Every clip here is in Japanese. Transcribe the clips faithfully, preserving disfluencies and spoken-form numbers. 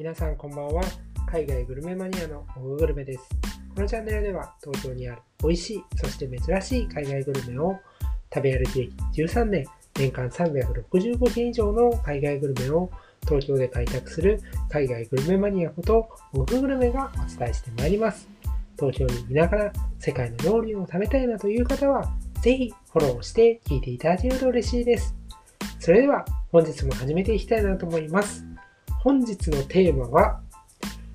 皆さんこんばんは。海外グルメマニアのオググルメです。このチャンネルでは東京にある美味しい、そして珍しい海外グルメを食べ歩き歴じゅうさんねん、年間さんびゃくろくじゅうごけん以上の海外グルメを東京で開拓する海外グルメマニアことオググルメがお伝えしてまいります。東京にいながら世界の料理を食べたいなという方はぜひフォローして聞いていただけると嬉しいです。それでは本日も始めていきたいなと思います。本日のテーマは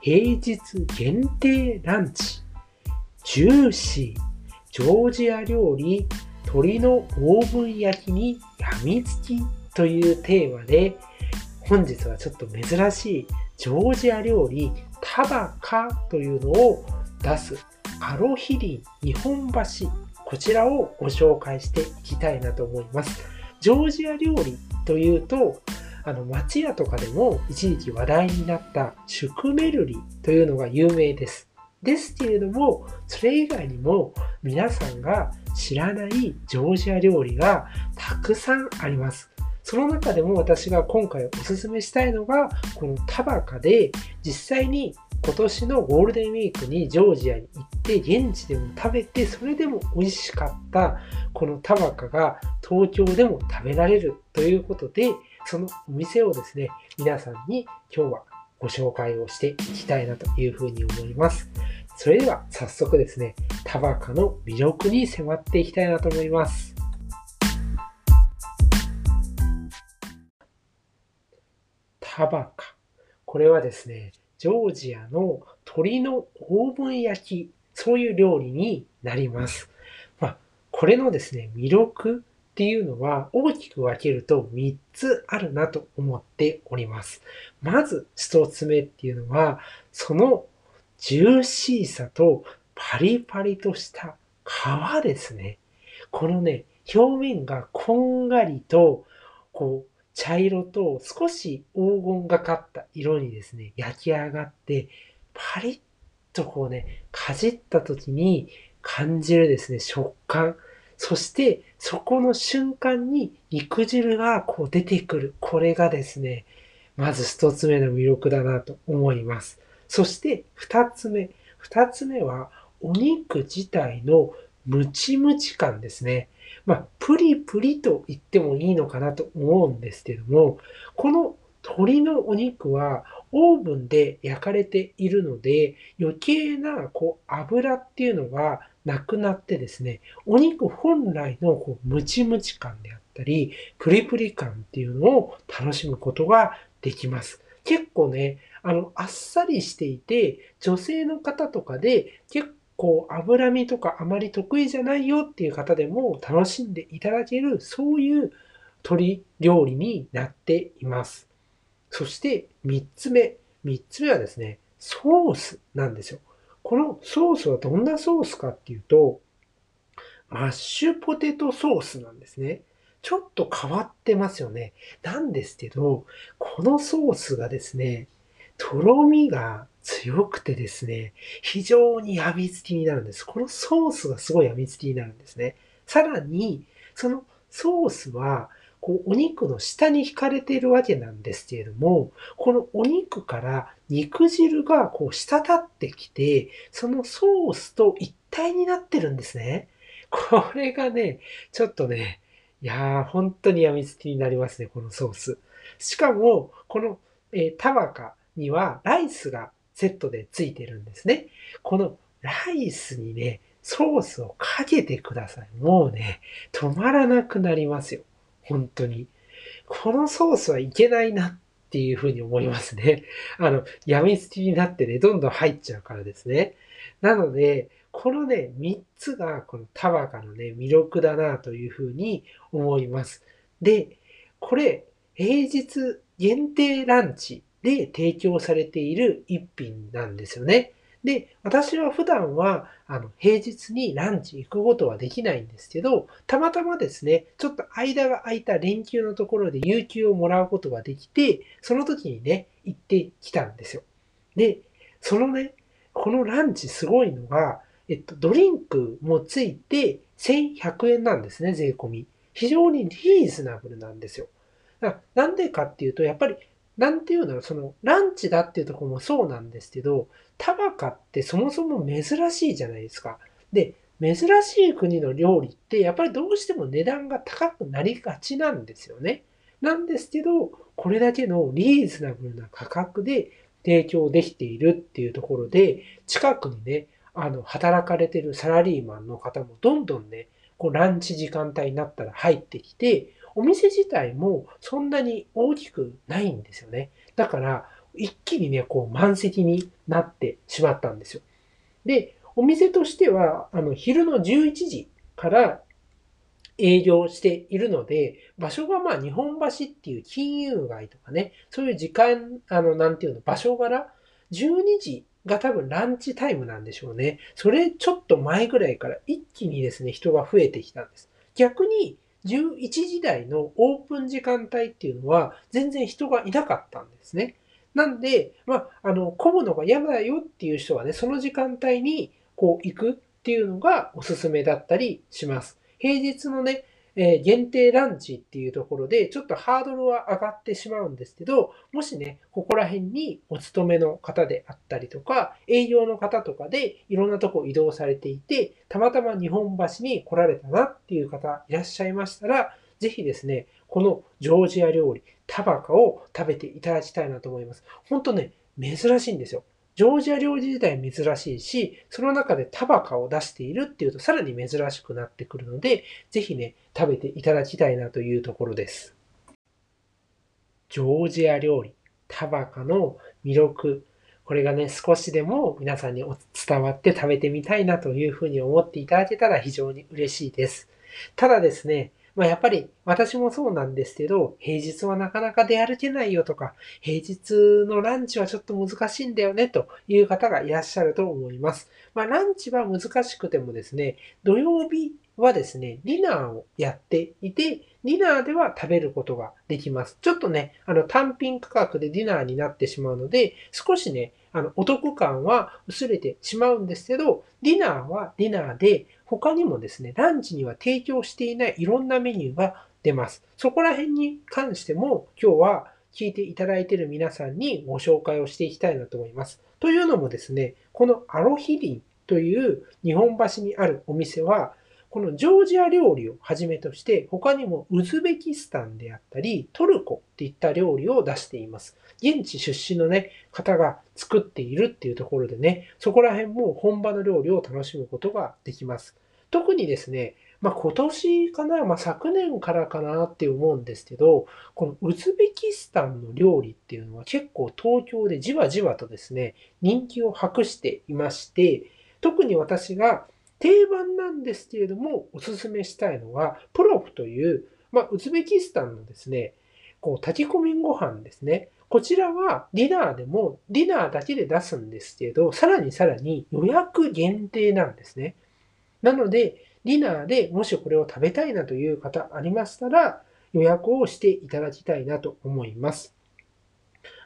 平日限定ランチ、ジューシージョージア料理鶏のオーブン焼きにやみつきというテーマで、本日はちょっと珍しいジョージア料理タバカというのを出すアロヒリン日本橋、こちらをご紹介していきたいなと思います。ジョージア料理というと、あの町屋とかでも一時期話題になったシュクメルリというのが有名ですですけれども、それ以外にも皆さんが知らないジョージア料理がたくさんあります。その中でも私が今回おすすめしたいのがこのタバカで、実際に今年のゴールデンウィークにジョージアに行って現地でも食べて、それでも美味しかったこのタバカが東京でも食べられるということで、そのお店をですね、皆さんに今日はご紹介をしていきたいなというふうに思います。それでは早速ですね、タバカの魅力に迫っていきたいなと思います。タバカ、これはですね、ジョージアの鶏のオーブン焼き、そういう料理になります。まあ、これのですね、魅力っていうのは大きく分けるとみっつあるなと思っております。まずひとつめっていうのは、そのジューシーさとパリパリとした皮ですね。このね、表面がこんがりとこう、茶色と少し黄金がかった色にですね、焼き上がってパリッとこうね、かじった時に感じるですね、食感、そしてそこの瞬間に肉汁がこう出てくる、これがですね、まず一つ目の魅力だなと思います。そして二つ目二つ目はお肉自体のムチムチ感ですね。まあ、プリプリと言ってもいいのかなと思うんですけども、この鶏のお肉はオーブンで焼かれているので、余計なこう油っていうのがなくなってですね、お肉本来のこうムチムチ感であったり、プリプリ感っていうのを楽しむことができます。結構ね、あの、あっさりしていて、女性の方とかで結構こう脂身とかあまり得意じゃないよっていう方でも楽しんでいただける、そういう鶏料理になっています。そしてみっつめ3つ目はですね、ソースなんですよ。このソースはどんなソースかっていうと、マッシュポテトソースなんですね。ちょっと変わってますよね。なんですけど、このソースがですね、とろみが強くてですね、非常にやみつきになるんです。このソースがすごいやみつきになるんですね。さらに、そのソースは、こう、お肉の下に引かれているわけなんですけれども、このお肉から肉汁がこう、滴ってきて、そのソースと一体になってるんですね。これがね、ちょっとね、いやー、本当にやみつきになりますね、このソース。しかも、この、えー、タバカにはライスがセットでついてるんですね。このライスにね、ソースをかけてください。もうね、止まらなくなりますよ。本当に。このソースはいけないなっていうふうに思いますね。あの、やみつきになってね、どんどん入っちゃうからですね。なので、このね、みっつがこのタバカのね、魅力だなというふうに思います。で、これ、平日限定ランチで提供されている一品なんですよね。で、私は普段はあの平日にランチ行くことはできないんですけど、たまたまですね、ちょっと間が空いた連休のところで有給をもらうことができて、その時にね、行ってきたんですよ。で、そのね、このランチすごいのが、えっと、ドリンクもついてせんひゃくえんなんですね、税込み。非常にリーズナブルなんですよ。だからなんでかっていうと、やっぱりなんていうの、そのランチだっていうところもそうなんですけど、タバカってそもそも珍しいじゃないですか。で、珍しい国の料理ってやっぱりどうしても値段が高くなりがちなんですよね。なんですけど、これだけのリーズナブルな価格で提供できているっていうところで、近くにね、あの、働かれてるサラリーマンの方もどんどんね、こうランチ時間帯になったら入ってきて、お店自体もそんなに大きくないんですよね。だから、一気にね、こう満席になってしまったんですよ。で、お店としては、あの、昼のじゅういちじから営業しているので、場所がまあ日本橋っていう金融街とかね、そういう時間、あの、なんていうの、場所柄、じゅうにじが多分ランチタイムなんでしょうね。それちょっと前ぐらいから一気にですね、人が増えてきたんです。逆に、じゅういちじ台のオープン時間帯っていうのは、全然人がいなかったんですね。なんで、まあ、あの、混むのが嫌だよっていう人はね、その時間帯に、こう行くっていうのがおすすめだったりします。平日のね、えー、限定ランチっていうところでちょっとハードルは上がってしまうんですけど、もしね、ここら辺にお勤めの方であったりとか、営業の方とかでいろんなとこ移動されていて、たまたま日本橋に来られたなっていう方いらっしゃいましたら、ぜひですね、このジョージア料理、タバカを食べていただきたいなと思います。ほんとね、珍しいんですよ。ジョージア料理自体珍しいし、その中でタバカを出しているっていうとさらに珍しくなってくるので、ぜひね、食べていただきたいなというところです。ジョージア料理、タバカの魅力。これがね、少しでも皆さんに伝わって食べてみたいなというふうに思っていただけたら非常に嬉しいです。ただですね、まあやっぱり私もそうなんですけど、平日はなかなか出歩けないよとか、平日のランチはちょっと難しいんだよねという方がいらっしゃると思います。まあランチは難しくてもですね、土曜日はですね、ディナーをやっていて、ディナーでは食べることができます。ちょっとね、あの単品価格でディナーになってしまうので、少しね、あのお得感は薄れてしまうんですけど、ディナーはディナーで、他にもですね、ランチには提供していないいろんなメニューが出ます。そこら辺に関しても今日は聞いていただいている皆さんにご紹介をしていきたいなと思います。というのもですね、このアロヒリンという日本橋にあるお店は、このジョージア料理をはじめとして、他にもウズベキスタンであったり、トルコっていった料理を出しています。現地出身のね、方が作っているっていうところでね、そこら辺も本場の料理を楽しむことができます。特にですね、まあ、今年かな、まあ、昨年からかなって思うんですけど、このウズベキスタンの料理っていうのは結構東京でじわじわとですね、人気を博していまして、特に私が定番なんですけれども、おすすめしたいのは、プロフという、まあ、ウズベキスタンのですね、こう炊き込みご飯ですね。こちらはディナーでも、ディナーだけで出すんですけど、さらにさらに予約限定なんですね。なので、ディナーでもしこれを食べたいなという方ありましたら、予約をしていただきたいなと思います。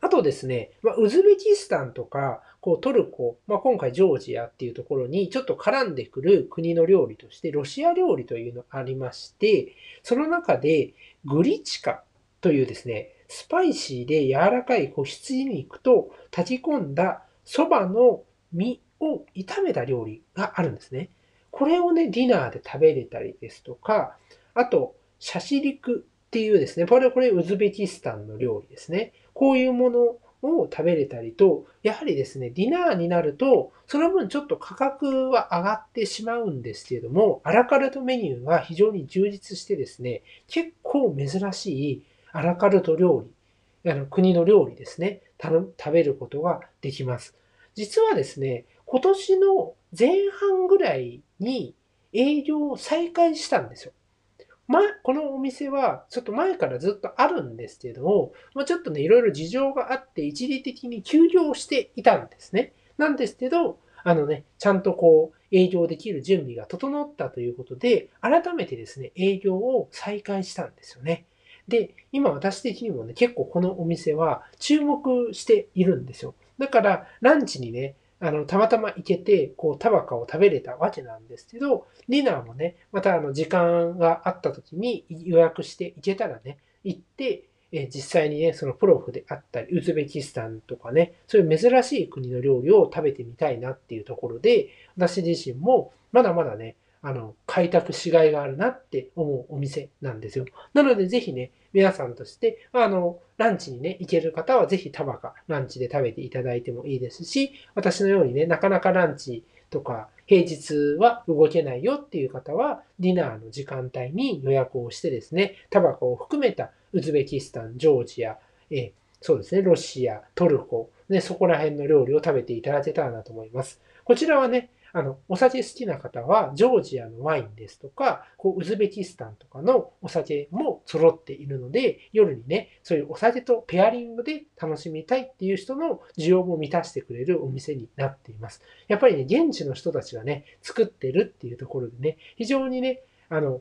あとですね、まあ、ウズベキスタンとか、こうトルコ、まあ、今回ジョージアっていうところにちょっと絡んでくる国の料理として、ロシア料理というのがありまして、その中でグリチカというですね、スパイシーで柔らかい子羊肉と炊き込んだそばの実を炒めた料理があるんですね。これをね、ディナーで食べれたりですとか、あと、シャシリクっていうですね、これ、これ、ウズベキスタンの料理ですね。こういうものを食べれたりと、やはりですね、ディナーになると、その分ちょっと価格は上がってしまうんですけれども、アラカルトメニューが非常に充実してですね、結構珍しいアラカルト料理、あの国の料理ですね、食べることができます。実はですね、今年の前半ぐらいに営業を再開したんですよ。まあ、このお店はちょっと前からずっとあるんですけども、まあ、ちょっとね、いろいろ事情があって一時的に休業していたんですね。なんですけど、あのね、ちゃんとこう営業できる準備が整ったということで、改めてですね、営業を再開したんですよね。で、今私的にもね、結構このお店は注目しているんですよ。だから、ランチにね、あの、たまたま行けて、こう、タバカを食べれたわけなんですけど、ディナーもね、またあの、時間があった時に予約して行けたらね、行って、え実際にね、そのプロフであったり、ウズベキスタンとかね、そういう珍しい国の料理を食べてみたいなっていうところで、私自身もまだまだね、あの、開拓しがいがあるなって思うお店なんですよ。なのでぜひね、皆さんとして、あの、ランチにね、行ける方はぜひタバカ、ランチで食べていただいてもいいですし、私のようにね、なかなかランチとか、平日は動けないよっていう方は、ディナーの時間帯に予約をしてですね、タバカを含めたウズベキスタン、ジョージア、えそうですね、ロシア、トルコ、ね、そこら辺の料理を食べていただけたらなと思います。こちらはね、あの、お酒好きな方は、ジョージアのワインですとか、こう、ウズベキスタンとかのお酒も揃っているので、夜にね、そういうお酒とペアリングで楽しみたいっていう人の需要も満たしてくれるお店になっています。やっぱりね、現地の人たちがね、作ってるっていうところでね、非常にね、あの、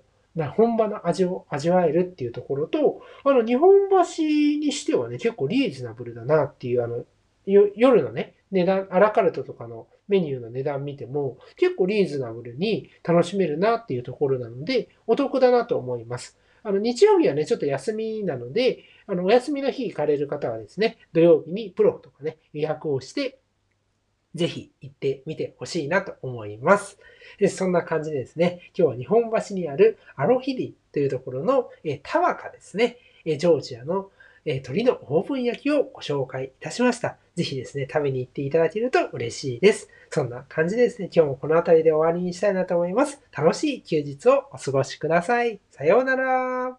本場の味を味わえるっていうところと、あの、日本橋にしてはね、結構リーズナブルだなっていう、あの、夜のね、値段、アラカルトとかのメニューの値段見ても、結構リーズナブルに楽しめるなっていうところなので、お得だなと思います。あの、日曜日はね、ちょっと休みなので、あの、お休みの日行かれる方はですね、土曜日にプロとかね、予約をして、ぜひ行ってみてほしいなと思います。そんな感じでですね、今日は日本橋にあるアロヒディというところのタワカですね、ジョージアの鶏のオーブン焼きをご紹介いたしました。ぜひですね、食べに行っていただけると嬉しいです。そんな感じでですね、今日もこの辺りで終わりにしたいなと思います。楽しい休日をお過ごしください。さようなら。